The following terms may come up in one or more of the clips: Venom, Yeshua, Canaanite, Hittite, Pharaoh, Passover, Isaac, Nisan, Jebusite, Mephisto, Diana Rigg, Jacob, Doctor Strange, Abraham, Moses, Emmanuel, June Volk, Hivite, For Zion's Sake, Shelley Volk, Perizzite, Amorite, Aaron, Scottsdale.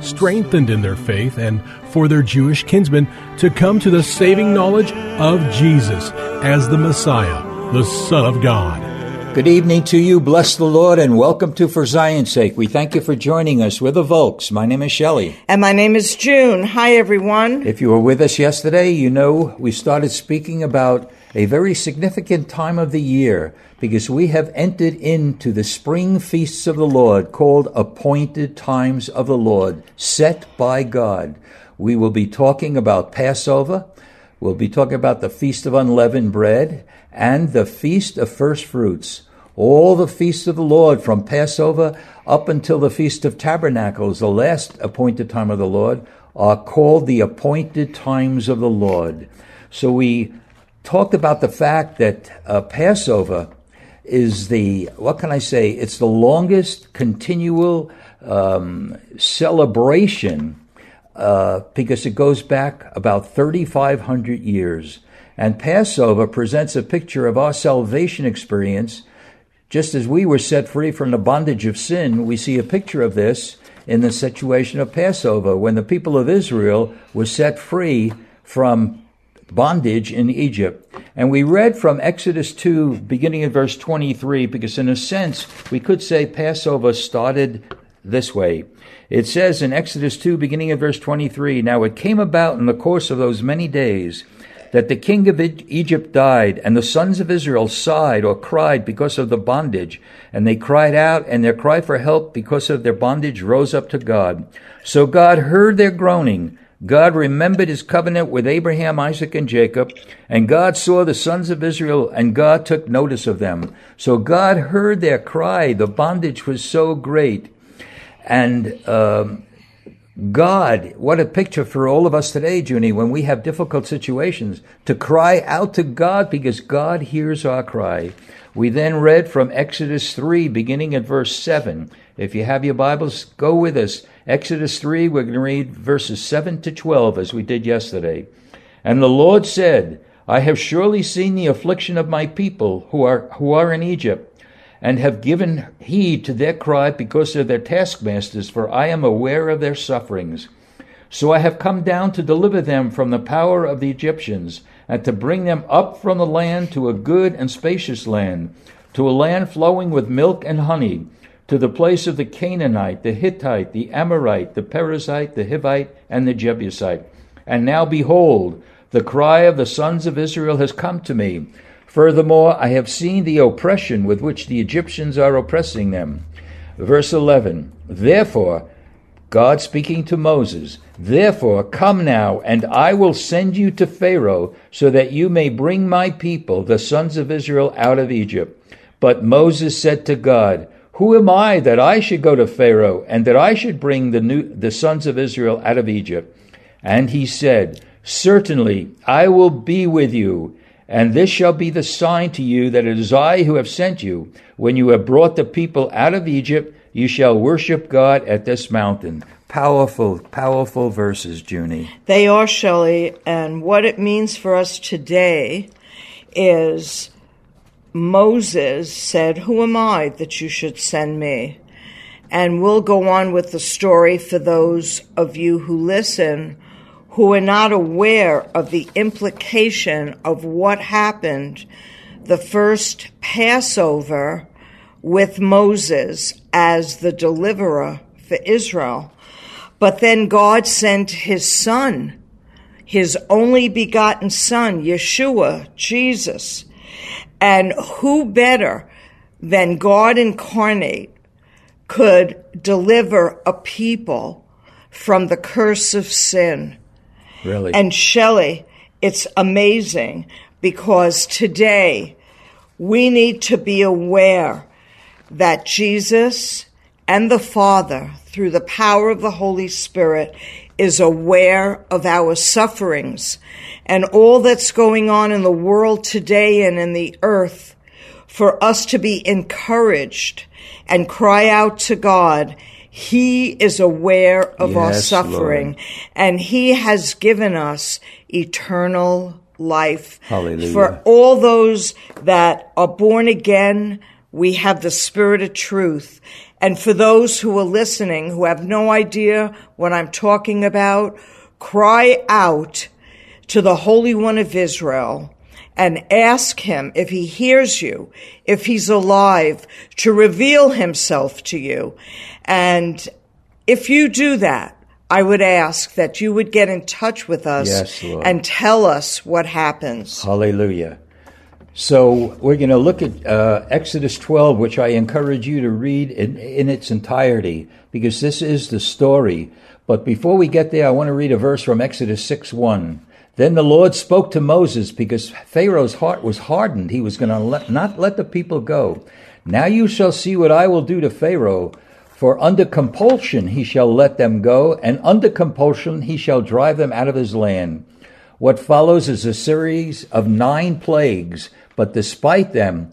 strengthened in their faith and for their Jewish kinsmen to come to the saving knowledge of Jesus as the Messiah, the Son of God. Good evening to you. Bless the Lord and welcome to For Zion's Sake. We thank you for joining us. We're the Volks. My name is Shelley. And my name is June. Hi, everyone. If you were with us yesterday, you know we started speaking about a very significant time of the year, because we have entered into the spring feasts of the Lord, called appointed times of the Lord, set by God. We will be talking about Passover. We'll be talking about the Feast of Unleavened Bread and the Feast of First Fruits. All the feasts of the Lord, from Passover up until the Feast of Tabernacles, the last appointed time of the Lord, are called the appointed times of the Lord. So we talked about the fact that Passover is it's the longest continual celebration because it goes back about 3,500 years. And Passover presents a picture of our salvation experience. Just as we were set free from the bondage of sin, we see a picture of this in the situation of Passover, when the people of Israel were set free from bondage in Egypt. And we read from Exodus 2, beginning at verse 23, because in a sense, we could say Passover started this way. It says in Exodus 2, beginning at verse 23, "Now it came about in the course of those many days that the king of Egypt died, and the sons of Israel sighed," or cried, "because of the bondage. And they cried out, and their cry for help because of their bondage rose up to God. So God heard their groaning. God remembered his covenant with Abraham, Isaac, and Jacob, and God saw the sons of Israel, and God took notice of them. So God heard their cry. The bondage was so great." And God, what a picture for all of us today, Junie, when we have difficult situations, to cry out to God, because God hears our cry. We then read from Exodus 3, beginning at verse 7. If you have your Bibles, go with us. Exodus 3, we're going to read verses 7 to 12, as we did yesterday. "And the Lord said, I have surely seen the affliction of my people who are in Egypt, and have given heed to their cry because of their taskmasters, for I am aware of their sufferings. So I have come down to deliver them from the power of the Egyptians, and to bring them up from the land to a good and spacious land, to a land flowing with milk and honey, to the place of the Canaanite, the Hittite, the Amorite, the Perizzite, the Hivite, and the Jebusite. And now behold, the cry of the sons of Israel has come to me. Furthermore, I have seen the oppression with which the Egyptians are oppressing them." Verse 11, "Therefore," God speaking to Moses, "therefore come now, and I will send you to Pharaoh, so that you may bring my people, the sons of Israel, out of Egypt." But Moses said to God, "Who am I that I should go to Pharaoh, and that I should bring the sons of Israel out of Egypt?" And he said, "Certainly I will be with you, and this shall be the sign to you that it is I who have sent you. When you have brought the people out of Egypt, you shall worship God at this mountain." Powerful, powerful verses, Junie. They are, Shelley, and what it means for us today is Moses said, "Who am I that you should send me?" And we'll go on with the story for those of you who listen who are not aware of the implication of what happened the first Passover with Moses as the deliverer for Israel. But then God sent his son his only begotten son, Yeshua, Jesus. And who better than God incarnate could deliver a people from the curse of sin? Really? And Shelley, it's amazing because today we need to be aware that Jesus and the Father, through the power of the Holy Spirit, is aware of our sufferings and all that's going on in the world today and in the earth, for us to be encouraged and cry out to God. He is aware of our suffering, Lord, and he has given us eternal life. Hallelujah. For all those that are born again, we have the Spirit of truth. And for those who are listening, who have no idea what I'm talking about, cry out to the Holy One of Israel and ask him, if he hears you, if he's alive, to reveal himself to you. And if you do that, I would ask that you would get in touch with us and tell us what happens. Hallelujah. So we're going to look at Exodus 12, which I encourage you to read in its entirety, because this is the story. But before we get there, I want to read a verse from Exodus 6:1. Then the Lord spoke to Moses, because Pharaoh's heart was hardened. He was going to not let the people go. Now you shall see what I will do to Pharaoh, for under compulsion he shall let them go, and under compulsion he shall drive them out of his land. What follows is a series of 9 plagues, but despite them,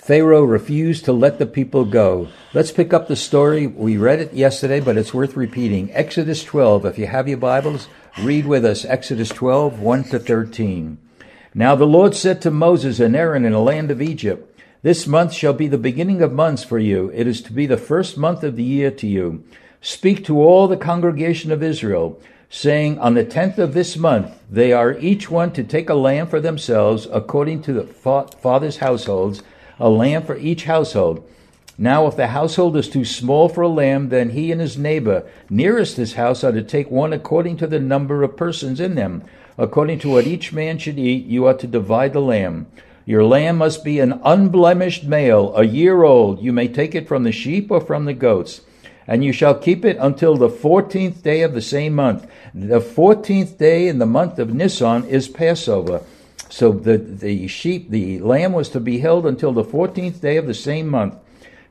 Pharaoh refused to let the people go. Let's pick up the story. We read it yesterday, but it's worth repeating. Exodus 12, if you have your Bibles, read with us Exodus 12, 1-13. Now the Lord said to Moses and Aaron in the land of Egypt, "This month shall be the beginning of months for you. It is to be the first month of the year to you. Speak to all the congregation of Israel, saying, on the 10th of this month, they are each one to take a lamb for themselves, according to the father's households, a lamb for each household. Now, if the household is too small for a lamb, then he and his neighbor nearest his house are to take one according to the number of persons in them. According to what each man should eat, you are to divide the lamb. Your lamb must be an unblemished male, a year old. You may take it from the sheep or from the goats. And you shall keep it until the 14th day of the same month. The 14th day in the month of Nisan is Passover." So the lamb was to be held until the 14th day of the same month.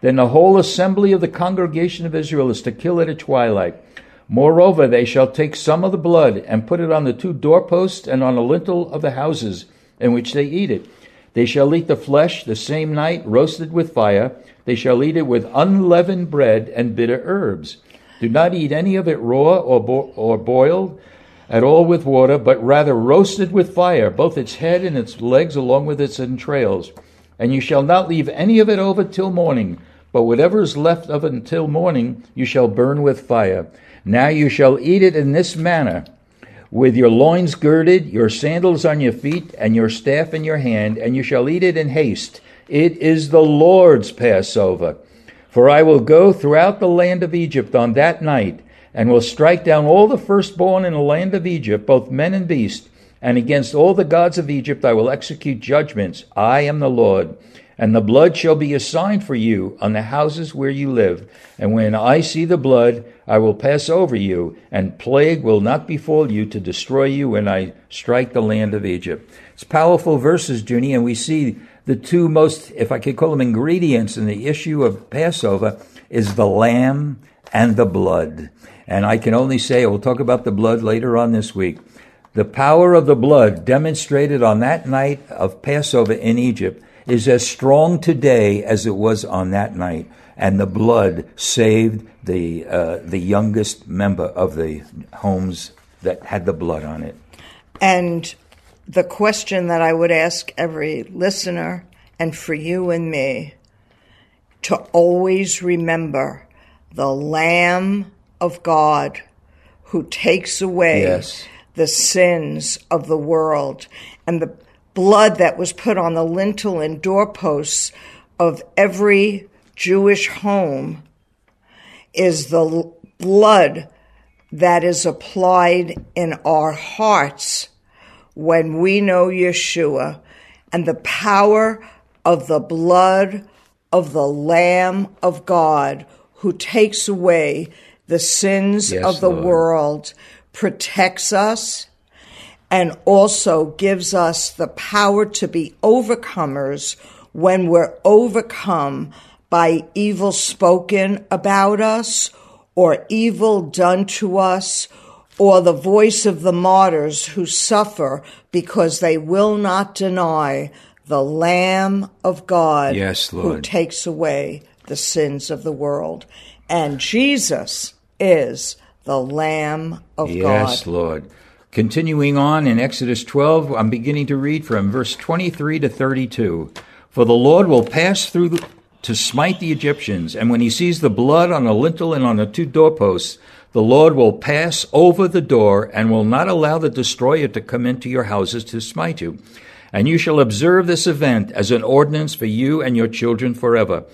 Then the whole assembly of the congregation of Israel is to kill it at twilight. Moreover, they shall take some of the blood and put it on the 2 doorposts and on the lintel of the houses in which they eat it. They shall eat the flesh the same night, roasted with fire. They shall eat it with unleavened bread and bitter herbs. Do not eat any of it raw or boiled at all with water, but rather roasted with fire, both its head and its legs, along with its entrails. And you shall not leave any of it over till morning, but whatever is left of it until morning you shall burn with fire. Now you shall eat it in this manner, with your loins girded, your sandals on your feet, and your staff in your hand, and you shall eat it in haste. It is the Lord's Passover. For I will go throughout the land of Egypt on that night, and will strike down all the firstborn in the land of Egypt, both men and beast, and against all the gods of Egypt I will execute judgments. I am the Lord. And the blood shall be a sign for you on the houses where you live. And when I see the blood, I will pass over you, and plague will not befall you to destroy you when I strike the land of Egypt. It's powerful verses, Junie, and we see the 2 most, if I could call them, ingredients in the issue of Passover is the lamb and the blood. And I can only say, we'll talk about the blood later on this week. The power of the blood demonstrated on that night of Passover in Egypt is as strong today as it was on that night. And the blood saved the youngest member of the homes that had the blood on it. And the question that I would ask every listener, and for you and me, to always remember the Lamb of God who takes away the sins of the world, and the blood that was put on the lintel and doorposts of every Jewish home is the blood that is applied in our hearts when we know Yeshua and the power of the blood of the Lamb of God who takes away the sins of the world, protects us, and also gives us the power to be overcomers when we're overcome by evil spoken about us or evil done to us, or the voice of the martyrs who suffer because they will not deny the Lamb of God, who takes away the sins of the world. And Jesus is the Lamb of God. Yes, Lord. Continuing on in Exodus 12, I'm beginning to read from verse 23 to 32. For the Lord will pass through to smite the Egyptians, and when he sees the blood on the lintel and on the two doorposts, the Lord will pass over the door and will not allow the destroyer to come into your houses to smite you. And you shall observe this event as an ordinance for you and your children forever.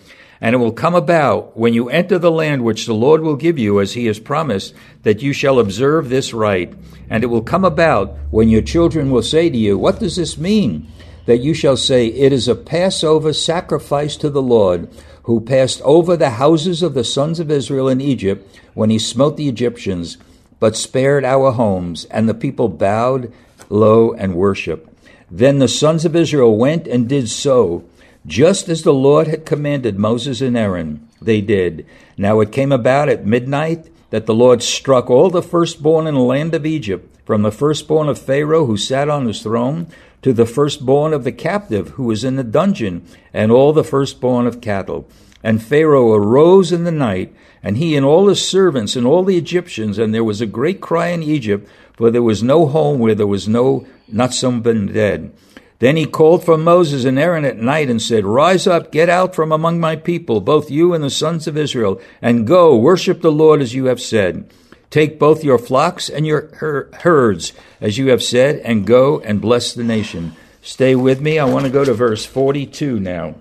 And it will come about when you enter the land which the Lord will give you, as he has promised, that you shall observe this rite. And it will come about when your children will say to you, what does this mean? That you shall say, it is a Passover sacrifice to the Lord, who passed over the houses of the sons of Israel in Egypt when he smote the Egyptians, but spared our homes. And the people bowed low and worshipped. Then the sons of Israel went and did so, just as the Lord had commanded Moses and Aaron. They did. Now it came about at midnight that the Lord struck all the firstborn in the land of Egypt, from the firstborn of Pharaoh who sat on his throne, to the firstborn of the captive who was in the dungeon, and all the firstborn of cattle. And Pharaoh arose in the night, and he and all his servants and all the Egyptians, and there was a great cry in Egypt, for there was no home where there was not someone dead. Then he called for Moses and Aaron at night and said, rise up, get out from among my people, both you and the sons of Israel, and go, worship the Lord as you have said. Take both your flocks and your herds, as you have said, and go and bless the nation. Stay with me. I want to go to verse 42 now.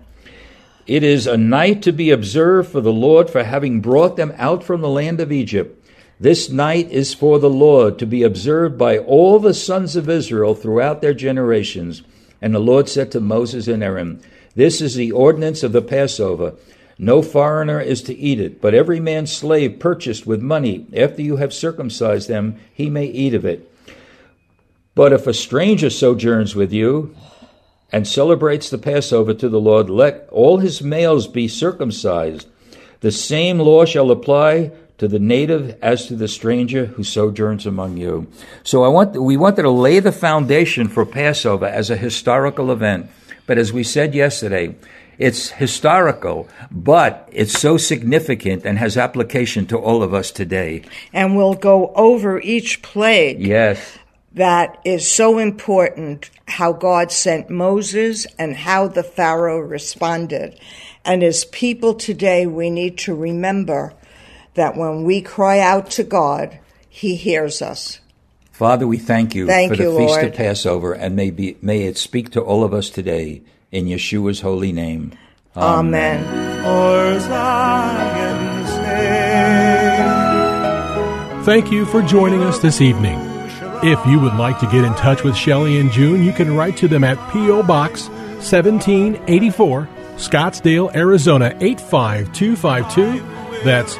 It is a night to be observed for the Lord, for having brought them out from the land of Egypt. This night is for the Lord, to be observed by all the sons of Israel throughout their generations. And the Lord said to Moses and Aaron, this is the ordinance of the Passover. No foreigner is to eat it, but every man's slave purchased with money, after you have circumcised them, he may eat of it. But if a stranger sojourns with you and celebrates the Passover to the Lord, let all his males be circumcised. The same law shall apply to the native as to the stranger who sojourns among you. So we wanted to lay the foundation for Passover as a historical event. But as we said yesterday, it's historical, but it's so significant and has application to all of us today. And we'll go over each plague. Yes. That is so important, how God sent Moses and how the Pharaoh responded. And as people today, we need to remember that when we cry out to God, he hears us. Father, we thank you for the Feast of Passover, and may it speak to all of us today. In Yeshua's holy name. Amen. For Zion's sake. Thank you for joining us this evening. If you would like to get in touch with Shelley and June, you can write to them at P.O. Box 1784, Scottsdale, Arizona 85252. That's